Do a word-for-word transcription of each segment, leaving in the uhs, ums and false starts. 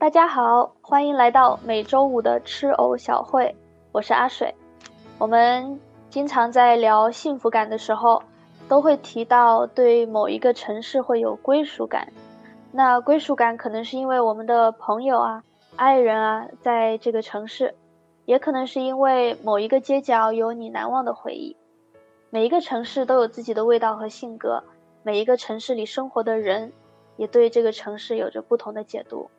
大家好，欢迎来到每周五的吃藕小会，我是阿水。我们经常在聊幸福感的时候，都会提到对某一个城市会有归属感。那归属感可能是因为我们的朋友啊、爱人啊在这个城市，也可能是因为某一个街角有你难忘的回忆。每一个城市都有自己的味道和性格，每一个城市里生活的人也对这个城市有着不同的解读。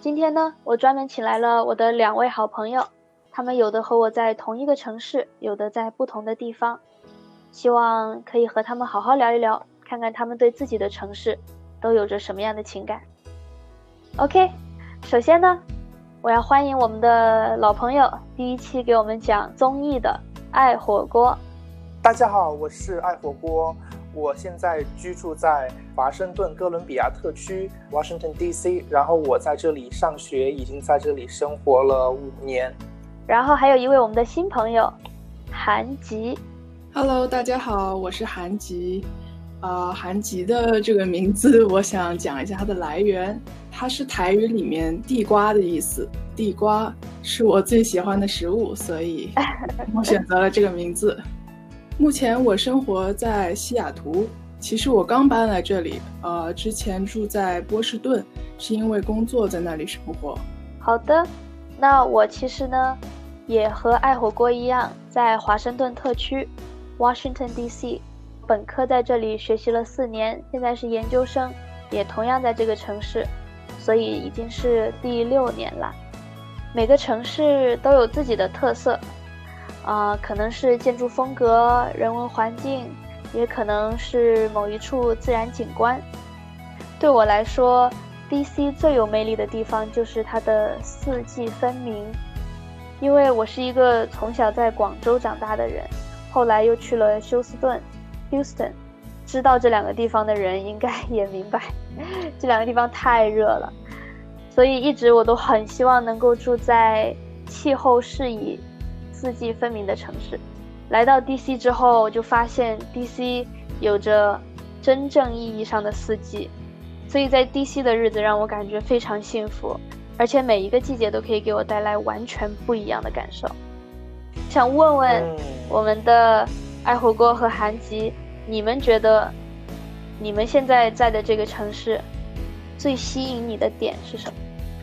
今天呢，我专门请来了我的两位好朋友，他们有的和我在同一个城市，有的在不同的地方，希望可以和他们好好聊一聊，看看他们对自己的城市都有着什么样的情感。 OK， 首先呢，我要欢迎我们的老朋友，第一期给我们讲综艺的爱火锅。大家好，我是爱火锅，我现在居住在华盛顿哥伦比亚特区 Washington D C， 然后我在这里上学，已经在这里生活了五年。然后还有一位我们的新朋友韩吉。 Hello， 大家好，我是韩吉。呃，韩吉的这个名字我想讲一下它的来源，它是台语里面地瓜的意思，地瓜是我最喜欢的食物，所以我选择了这个名字。目前我生活在西雅图，其实我刚搬来这里，呃，之前住在波士顿，是因为工作在那里生活。好的，那我其实呢，也和爱火锅一样，在华盛顿特区 Washington D C， 本科在这里学习了四年，现在是研究生，也同样在这个城市，所以已经是第六年了。每个城市都有自己的特色。呃，可能是建筑风格、人文环境，也可能是某一处自然景观。对我来说 D C 最有魅力的地方就是它的四季分明，因为我是一个从小在广州长大的人，后来又去了休斯顿 Houston， 知道这两个地方的人应该也明白这两个地方太热了，所以一直我都很希望能够住在气候适宜四季分明的城市。来到 D C 之后，我就发现 D C 有着真正意义上的四季，所以在 D C 的日子让我感觉非常幸福，而且每一个季节都可以给我带来完全不一样的感受。想问问我们的爱火锅和韩吉，你们觉得你们现在在的这个城市最吸引你的点是什么？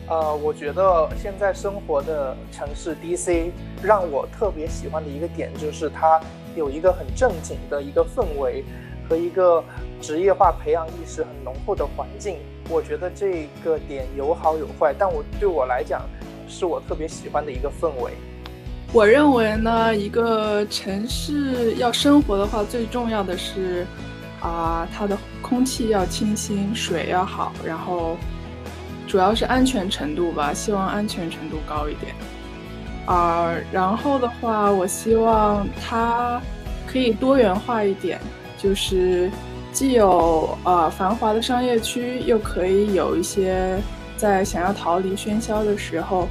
呃，我觉得现在生活的城市 D C 让我特别喜欢的一个点就是它有一个很正经的一个氛围和一个职业化培养意识很浓厚的环境。我觉得这个点有好有坏，但我对我来讲是我特别喜欢的一个氛围。我认为呢，一个城市要生活的话，最重要的是啊、呃，它的空气要清新，水要好，然后主要是安全程度吧，希望安全程度高一点啊、呃。然后的话，我希望它可以多元化一点，就是既有呃繁华的商业区，又可以有一些在想要逃离喧嚣的时候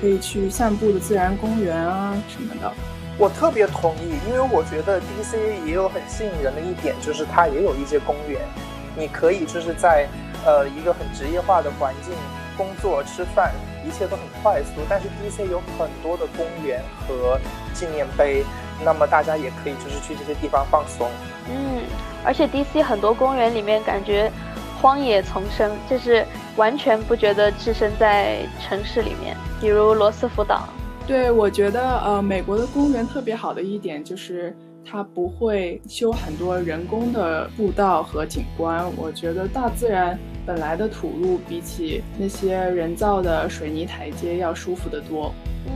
可以去散步的自然公园啊什么的。我特别同意，因为我觉得 D C 也有很吸引人的一点，就是它也有一些公园，你可以就是在呃，一个很职业化的环境工作吃饭，一切都很快速，但是 D C 有很多的公园和纪念碑，那么大家也可以就是去这些地方放松。嗯，而且 D C 很多公园里面感觉荒野丛生，就是完全不觉得置身在城市里面，比如罗斯福岛。对，我觉得呃，美国的公园特别好的一点就是它不会修很多人工的步道和景观，我觉得大自然本来的土路比起那些人造的水泥台阶要舒服得多。嗯，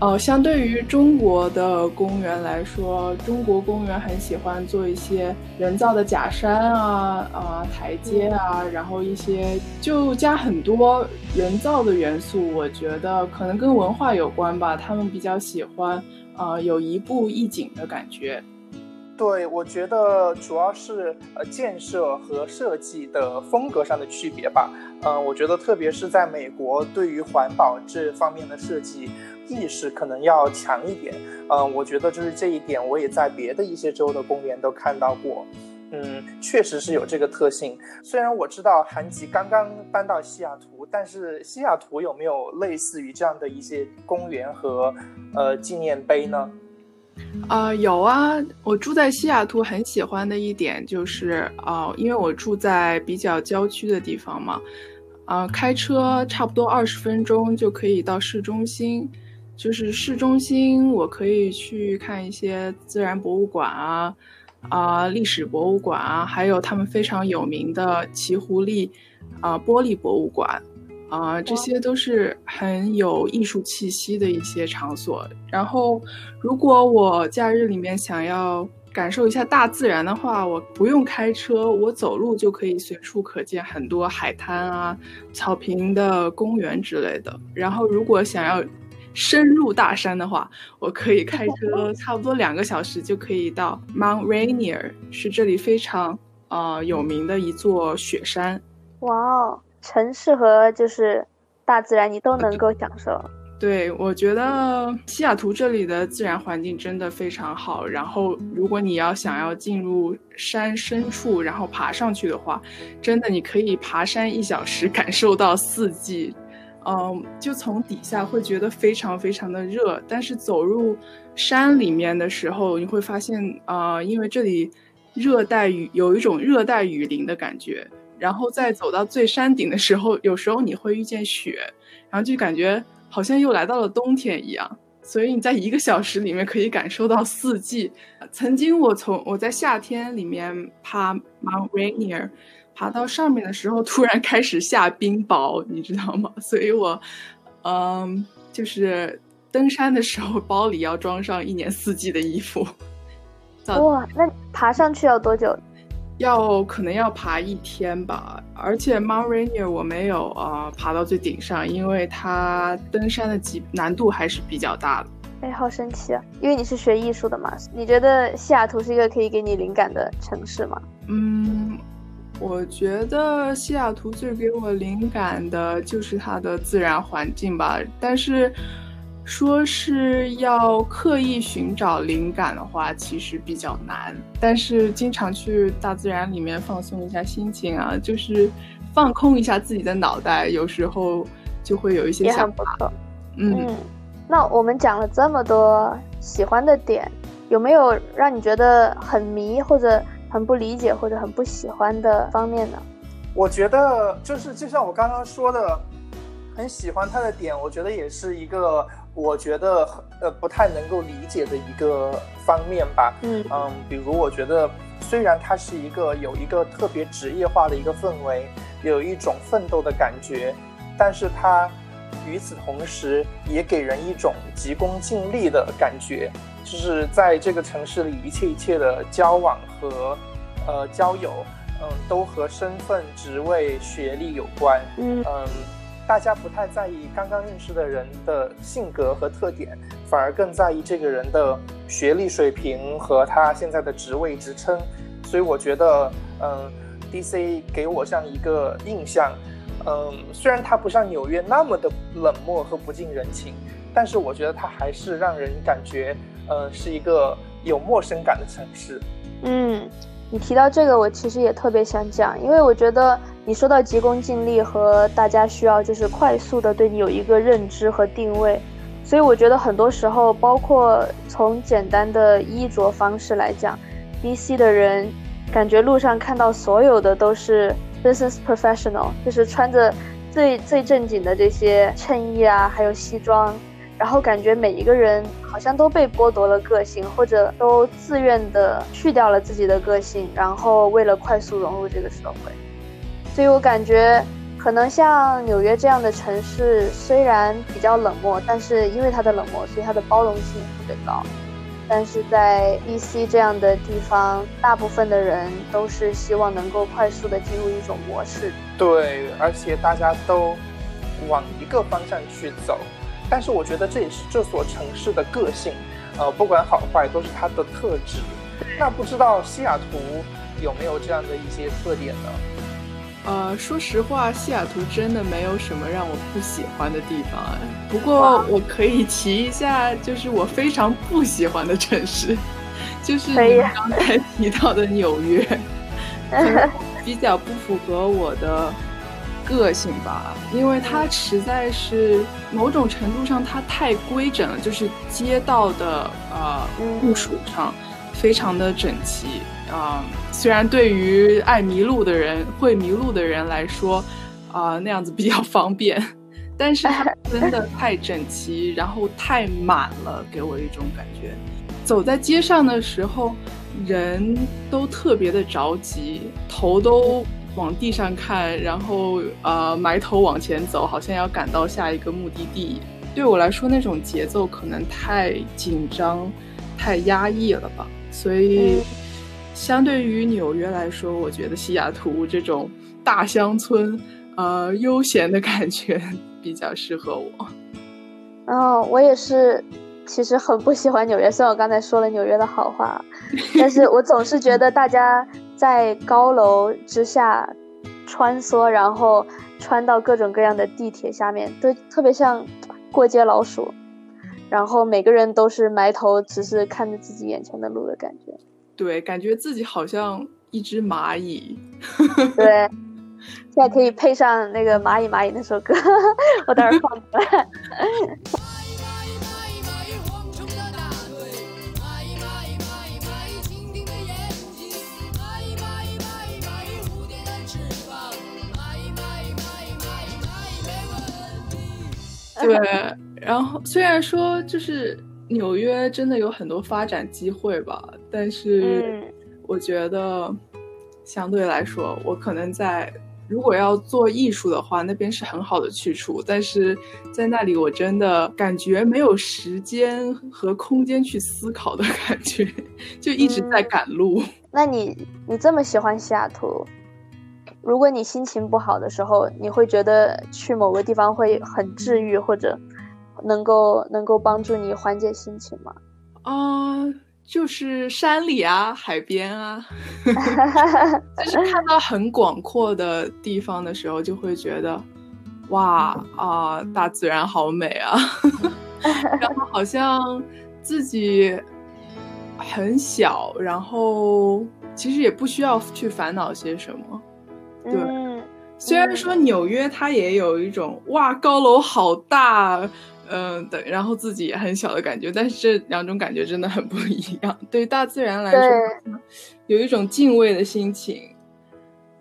呃，相对于中国的公园来说，中国公园很喜欢做一些人造的假山啊、啊台阶啊，然后一些就加很多人造的元素，我觉得可能跟文化有关吧，他们比较喜欢呃，有一步一景的感觉。对，我觉得主要是呃建设和设计的风格上的区别吧。呃，我觉得特别是在美国，对于环保这方面的设计意识可能要强一点。呃，我觉得就是这一点，我也在别的一些州的公园都看到过。嗯，确实是有这个特性。虽然我知道韩吉刚刚搬到西雅图，但是西雅图有没有类似于这样的一些公园和呃纪念碑呢？啊、呃，有啊，我住在西雅图很喜欢的一点就是啊、呃，因为我住在比较郊区的地方嘛，啊、呃，开车差不多二十分钟就可以到市中心。就是市中心，我可以去看一些自然博物馆啊，啊、呃，历史博物馆啊，还有他们非常有名的奇狐狸啊、呃、玻璃博物馆啊、呃，这些都是很有艺术气息的一些场所。然后，如果我假日里面想要感受一下大自然的话，我不用开车，我走路就可以随处可见很多海滩啊、草坪的公园之类的。然后，如果想要深入大山的话，我可以开车差不多两个小时就可以到 Mount Rainier， 是这里非常、呃、有名的一座雪山。哇哦，城市和就是大自然你都能够享受。对，我觉得西雅图这里的自然环境真的非常好，然后如果你要想要进入山深处然后爬上去的话，真的你可以爬山一小时感受到四季。嗯，就从底下会觉得非常非常的热，但是走入山里面的时候，你会发现啊、呃，因为这里热带雨有一种热带雨林的感觉，然后再走到最山顶的时候，有时候你会遇见雪，然后就感觉好像又来到了冬天一样。所以你在一个小时里面可以感受到四季。曾经我从我在夏天里面爬 Mount Rainier。爬到上面的时候突然开始下冰雹，你知道吗？所以我嗯，就是登山的时候包里要装上一年四季的衣服。哇，那爬上去要多久？要可能要爬一天吧，而且 Mount Rainier 我没有啊、呃、爬到最顶上，因为它登山的级难度还是比较大的。哎，好神奇啊！因为你是学艺术的嘛，你觉得西雅图是一个可以给你灵感的城市吗？嗯，我觉得西雅图最给我灵感的就是它的自然环境吧，但是说是要刻意寻找灵感的话其实比较难，但是经常去大自然里面放松一下心情啊，就是放空一下自己的脑袋，有时候就会有一些想法。嗯, 嗯，那我们讲了这么多喜欢的点，有没有让你觉得很迷或者很不理解或者很不喜欢的方面呢？我觉得就是就像我刚刚说的，很喜欢他的点，我觉得也是一个我觉得呃不太能够理解的一个方面吧。嗯嗯，比如我觉得虽然它是一个有一个特别职业化的一个氛围，有一种奋斗的感觉，但是它与此同时也给人一种急功近利的感觉。就是在这个城市里一切一切的交往和呃交友嗯都和身份职位学历有关。嗯嗯，大家不太在意刚刚认识的人的性格和特点，反而更在意这个人的学历水平和他现在的职位职称。所以我觉得嗯 D C 给我这样一个印象，嗯，虽然它不像纽约那么的冷漠和不近人情，但是我觉得它还是让人感觉呃，是一个有陌生感的城市。嗯，你提到这个我其实也特别想讲，因为我觉得你说到急功近利和大家需要就是快速的对你有一个认知和定位，所以我觉得很多时候包括从简单的衣着方式来讲， D C 的人感觉路上看到所有的都是 business professional， 就是穿着最最正经的这些衬衣啊还有西装，然后感觉每一个人好像都被剥夺了个性，或者都自愿的去掉了自己的个性，然后为了快速融入这个社会。所以我感觉可能像纽约这样的城市虽然比较冷漠，但是因为它的冷漠所以它的包容性特别高，但是在 D C 这样的地方大部分的人都是希望能够快速的进入一种模式。对，而且大家都往一个方向去走，但是我觉得这也是这所城市的个性，呃，不管好坏都是它的特质。那不知道西雅图有没有这样的一些特点呢？呃，说实话，西雅图真的没有什么让我不喜欢的地方啊。不过我可以提一下，就是我非常不喜欢的城市，就是你刚才提到的纽约。就是比较不符合我的个性吧，因为它实在是某种程度上它太规整了，就是街道的呃部署上非常的整齐啊、呃。虽然对于爱迷路的人、会迷路的人来说啊、呃、那样子比较方便，但是它真的太整齐，然后太满了，给我一种感觉。走在街上的时候，人都特别的着急，头都往地上看，然后呃埋头往前走，好像要赶到下一个目的地。对我来说，那种节奏可能太紧张、太压抑了吧。所以，相对于纽约来说，我觉得西雅图这种大乡村，呃，悠闲的感觉比较适合我。哦，我也是。其实很不喜欢纽约，虽然我刚才说了纽约的好话，但是我总是觉得大家在高楼之下穿梭，然后穿到各种各样的地铁下面，都特别像过街老鼠，然后每个人都是埋头只是看着自己眼前的路的感觉。对，感觉自己好像一只蚂蚁。对，现在可以配上那个蚂蚁蚂蚁那首歌。我待会儿放出来。对，然后虽然说就是纽约真的有很多发展机会吧，但是我觉得相对来说，我可能在如果要做艺术的话，那边是很好的去处，但是在那里我真的感觉没有时间和空间去思考的感觉，就一直在赶路。嗯，那你你这么喜欢西雅图，如果你心情不好的时候，你会觉得去某个地方会很治愈，或者能够能够帮助你缓解心情吗？啊、呃，就是山里啊，海边啊，就是看到很广阔的地方的时候，就会觉得哇啊、呃，大自然好美啊，然后好像自己很小，然后其实也不需要去烦恼些什么。对、嗯，虽然说纽约它也有一种哇高楼好大，嗯、呃，然后自己也很小的感觉，但是这两种感觉真的很不一样。对于大自然来说，有一种敬畏的心情，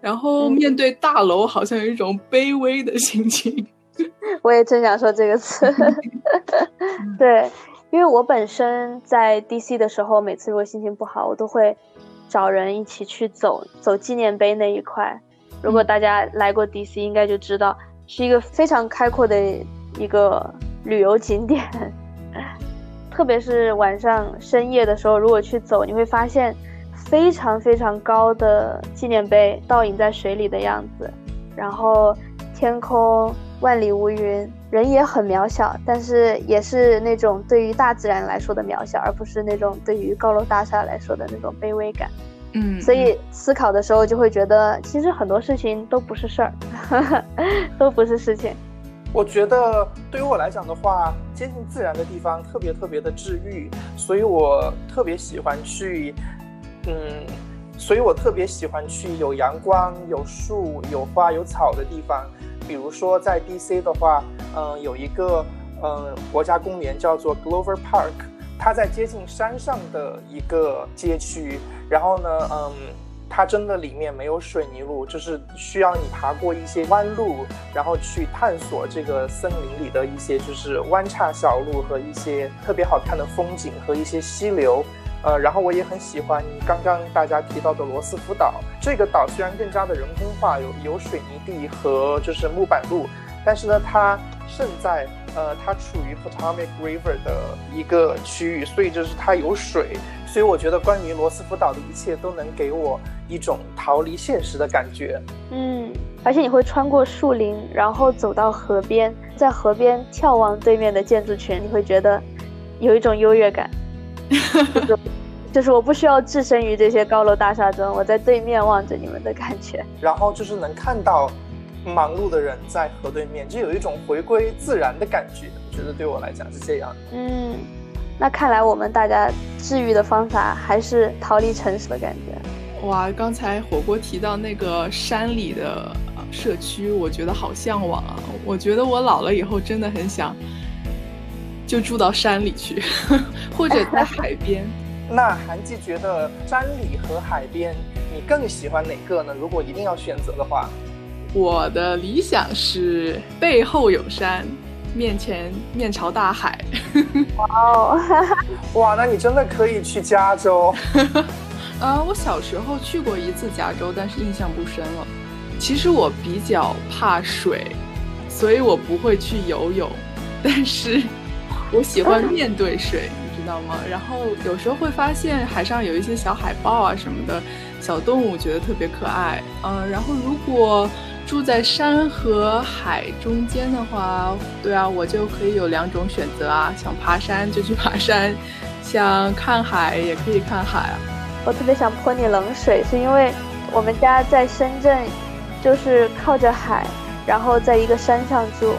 然后面对大楼好像有一种卑微的心情。我也正想说这个词。对，因为我本身在 D C 的时候，每次如果心情不好，我都会找人一起去走走纪念碑那一块。如果大家来过 D C 应该就知道是一个非常开阔的一个旅游景点，特别是晚上深夜的时候，如果去走，你会发现非常非常高的纪念碑倒影在水里的样子，然后天空万里无云，人也很渺小，但是也是那种对于大自然来说的渺小，而不是那种对于高楼大厦来说的那种卑微感。嗯，所以思考的时候就会觉得其实很多事情都不是事儿，都不是事情。我觉得对于我来讲的话，接近自然的地方特别特别的治愈，所以我特别喜欢去嗯所以我特别喜欢去有阳光、有树、有花、有草的地方。比如说在 D C 的话，嗯、呃、有一个呃国家公园叫做 Glover Park，它在接近山上的一个街区，然后呢，嗯，它真的里面没有水泥路，就是需要你爬过一些弯路，然后去探索这个森林里的一些就是弯岔小路和一些特别好看的风景和一些溪流。呃，然后我也很喜欢刚刚大家提到的罗斯福岛，这个岛虽然更加的人工化，有有水泥地和就是木板路，但是呢，它胜在呃，它处于 Potomic River 的一个区域，所以就是它有水，所以我觉得关于罗斯福岛的一切都能给我一种逃离现实的感觉。嗯，而且你会穿过树林，然后走到河边，在河边眺望对面的建筑群，你会觉得有一种优越感。就是、就是我不需要置身于这些高楼大厦中，我在对面望着你们的感觉，然后就是能看到忙碌的人在河对面，就有一种回归自然的感觉，我觉得对我来讲是这样。嗯，那看来我们大家治愈的方法还是逃离城市的感觉。哇，刚才火锅提到那个山里的社区，我觉得好向往啊！我觉得我老了以后真的很想就住到山里去，或者在海边。那韩季觉得山里和海边，你更喜欢哪个呢？如果一定要选择的话，我的理想是背后有山，面前面朝大海。哇哇，那你真的可以去加州。啊，我小时候去过一次加州，但是印象不深了。其实我比较怕水，所以我不会去游泳，但是我喜欢面对水，你知道吗？然后有时候会发现海上有一些小海豹啊什么的小动物，觉得特别可爱。嗯，然后如果住在山和海中间的话，对啊，我就可以有两种选择啊，想爬山就去爬山，想看海也可以看海啊。我特别想泼你冷水，是因为我们家在深圳，就是靠着海，然后在一个山上住。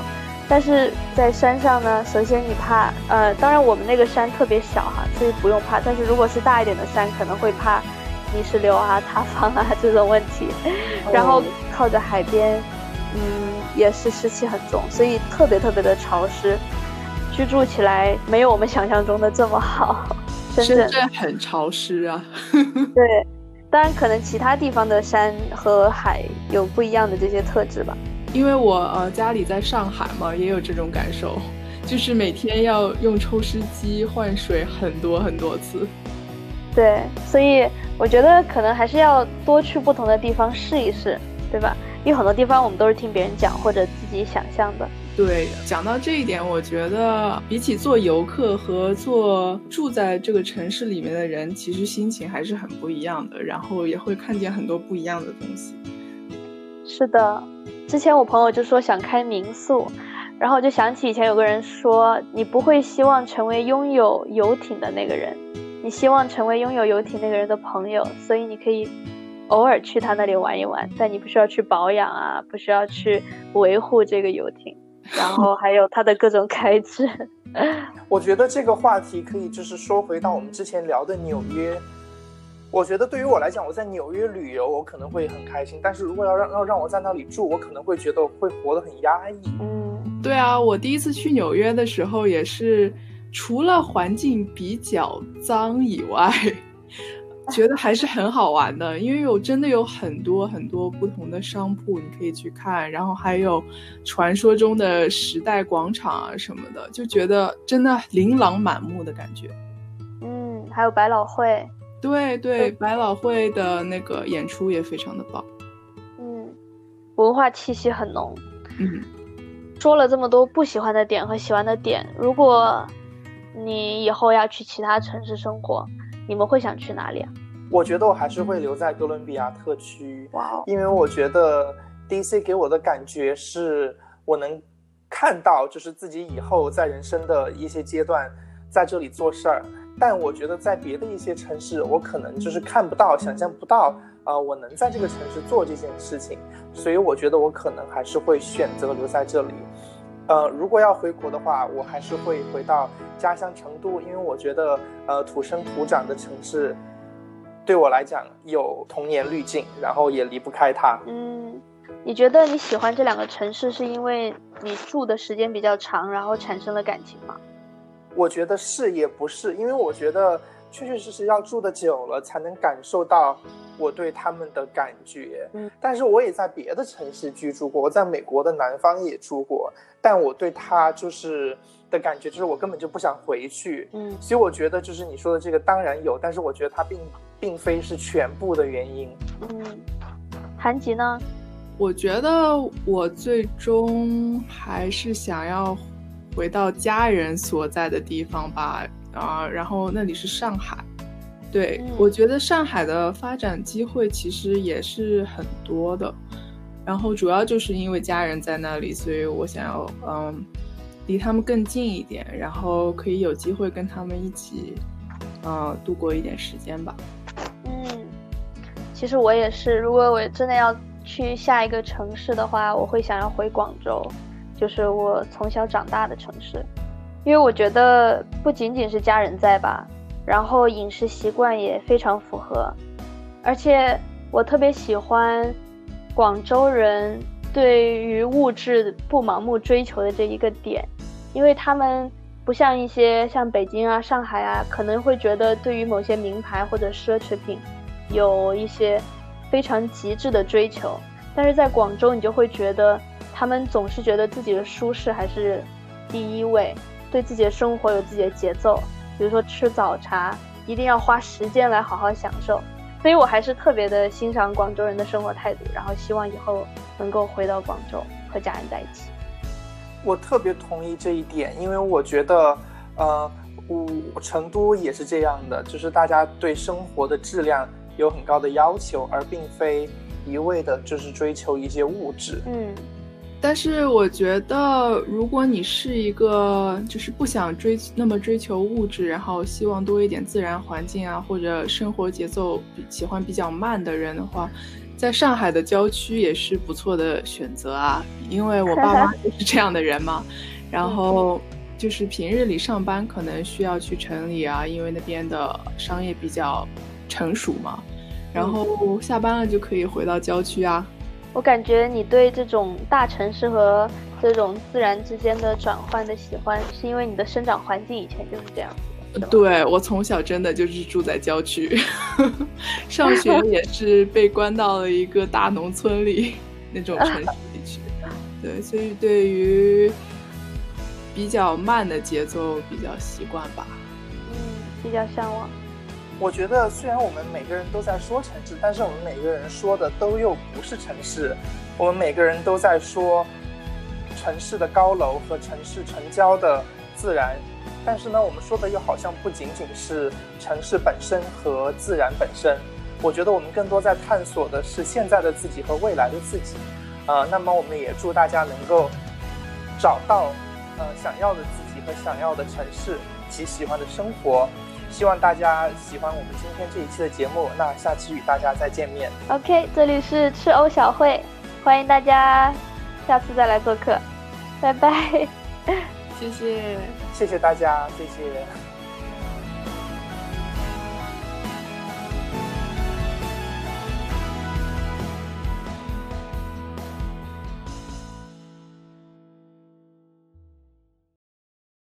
但是在山上呢，首先你怕呃当然我们那个山特别小哈，所以不用怕，但是如果是大一点的山，可能会怕泥石流啊、塌方啊这种问题。然后靠着海边，嗯，也是湿气很重，所以特别特别的潮湿，居住起来没有我们想象中的这么好。深圳, 深圳很潮湿啊。对，当然可能其他地方的山和海有不一样的这些特质吧。因为我呃家里在上海嘛，也有这种感受，就是每天要用抽湿机换水很多很多次。对，所以我觉得可能还是要多去不同的地方试一试，对吧？因为很多地方我们都是听别人讲或者自己想象的。对，讲到这一点，我觉得比起做游客和做住在这个城市里面的人，其实心情还是很不一样的，然后也会看见很多不一样的东西。是的，之前我朋友就说想开民宿，然后就想起以前有个人说，你不会希望成为拥有游艇的那个人，你希望成为拥有游艇那个人的朋友，所以你可以偶尔去他那里玩一玩，但你不需要去保养啊，不需要去维护这个游艇，然后还有它的各种开支。我觉得这个话题可以就是说回到我们之前聊的纽约。我觉得对于我来讲，我在纽约旅游我可能会很开心，但是如果要 让, 要让我在那里住，我可能会觉得会活得很压抑。嗯，对啊，我第一次去纽约的时候也是，除了环境比较脏以外，觉得还是很好玩的，因为有真的有很多很多不同的商铺你可以去看，然后还有传说中的时代广场啊什么的，就觉得真的琳琅满目的感觉。嗯，还有百老汇。对对，百老汇的那个演出也非常的棒。嗯，文化气息很浓。嗯，说了这么多不喜欢的点和喜欢的点，如果你以后要去其他城市生活，你们会想去哪里啊？我觉得我还是会留在哥伦比亚特区。哇，因为我觉得 D C 给我的感觉是我能看到就是自己以后在人生的一些阶段在这里做事儿，但我觉得在别的一些城市我可能就是看不到想象不到、呃、我能在这个城市做这件事情，所以我觉得我可能还是会选择留在这里。呃，如果要回国的话，我还是会回到家乡成都，因为我觉得，呃，土生土长的城市，对我来讲有童年滤镜，然后也离不开它。嗯，你觉得你喜欢这两个城市是因为你住的时间比较长，然后产生了感情吗？我觉得是也不是，因为我觉得确确实实要住的久了才能感受到我对他们的感觉。嗯，但是我也在别的城市居住过，我在美国的南方也住过，但我对它就是的感觉就是我根本就不想回去。嗯，所以我觉得就是你说的这个当然有，但是我觉得它并并非是全部的原因。嗯，韩吉呢？我觉得我最终还是想要回到家人所在的地方吧，啊，然后那里是上海。对，我觉得上海的发展机会其实也是很多的，然后主要就是因为家人在那里，所以我想要嗯离他们更近一点，然后可以有机会跟他们一起呃度过一点时间吧。嗯，其实我也是，如果我真的要去下一个城市的话，我会想要回广州，就是我从小长大的城市，因为我觉得不仅仅是家人在吧，然后饮食习惯也非常符合，而且我特别喜欢广州人对于物质不盲目追求的这一个点，因为他们不像一些像北京啊、上海啊，可能会觉得对于某些名牌或者奢侈品有一些非常极致的追求，但是在广州你就会觉得他们总是觉得自己的舒适还是第一位，对自己的生活有自己的节奏，比如说吃早茶一定要花时间来好好享受，所以我还是特别的欣赏广州人的生活态度，然后希望以后能够回到广州和家人在一起。我特别同意这一点，因为我觉得呃，我成都也是这样的，就是大家对生活的质量有很高的要求，而并非一味的就是追求一些物质。嗯，但是我觉得如果你是一个就是不想追那么追求物质，然后希望多一点自然环境啊，或者生活节奏喜欢比较慢的人的话，在上海的郊区也是不错的选择啊，因为我爸妈就是这样的人嘛。然后就是平日里上班可能需要去城里啊，因为那边的商业比较成熟嘛，然后下班了就可以回到郊区啊。我感觉你对这种大城市和这种自然之间的转换的喜欢，是因为你的生长环境以前就是这样子的。对，我从小真的就是住在郊区上学也是被关到了一个大农村里那种城市地区。对，所以对于比较慢的节奏比较习惯吧。嗯，比较向往。我觉得虽然我们每个人都在说城市，但是我们每个人说的都又不是城市，我们每个人都在说城市的高楼和城市城郊的自然，但是呢我们说的又好像不仅仅是城市本身和自然本身。我觉得我们更多在探索的是现在的自己和未来的自己。呃，那么我们也祝大家能够找到呃想要的自己和想要的城市及喜欢的生活。希望大家喜欢我们今天这一期的节目，那下期与大家再见面。 OK， 这里是赤欧小会，欢迎大家下次再来做客，拜拜。谢谢谢谢大家，谢谢。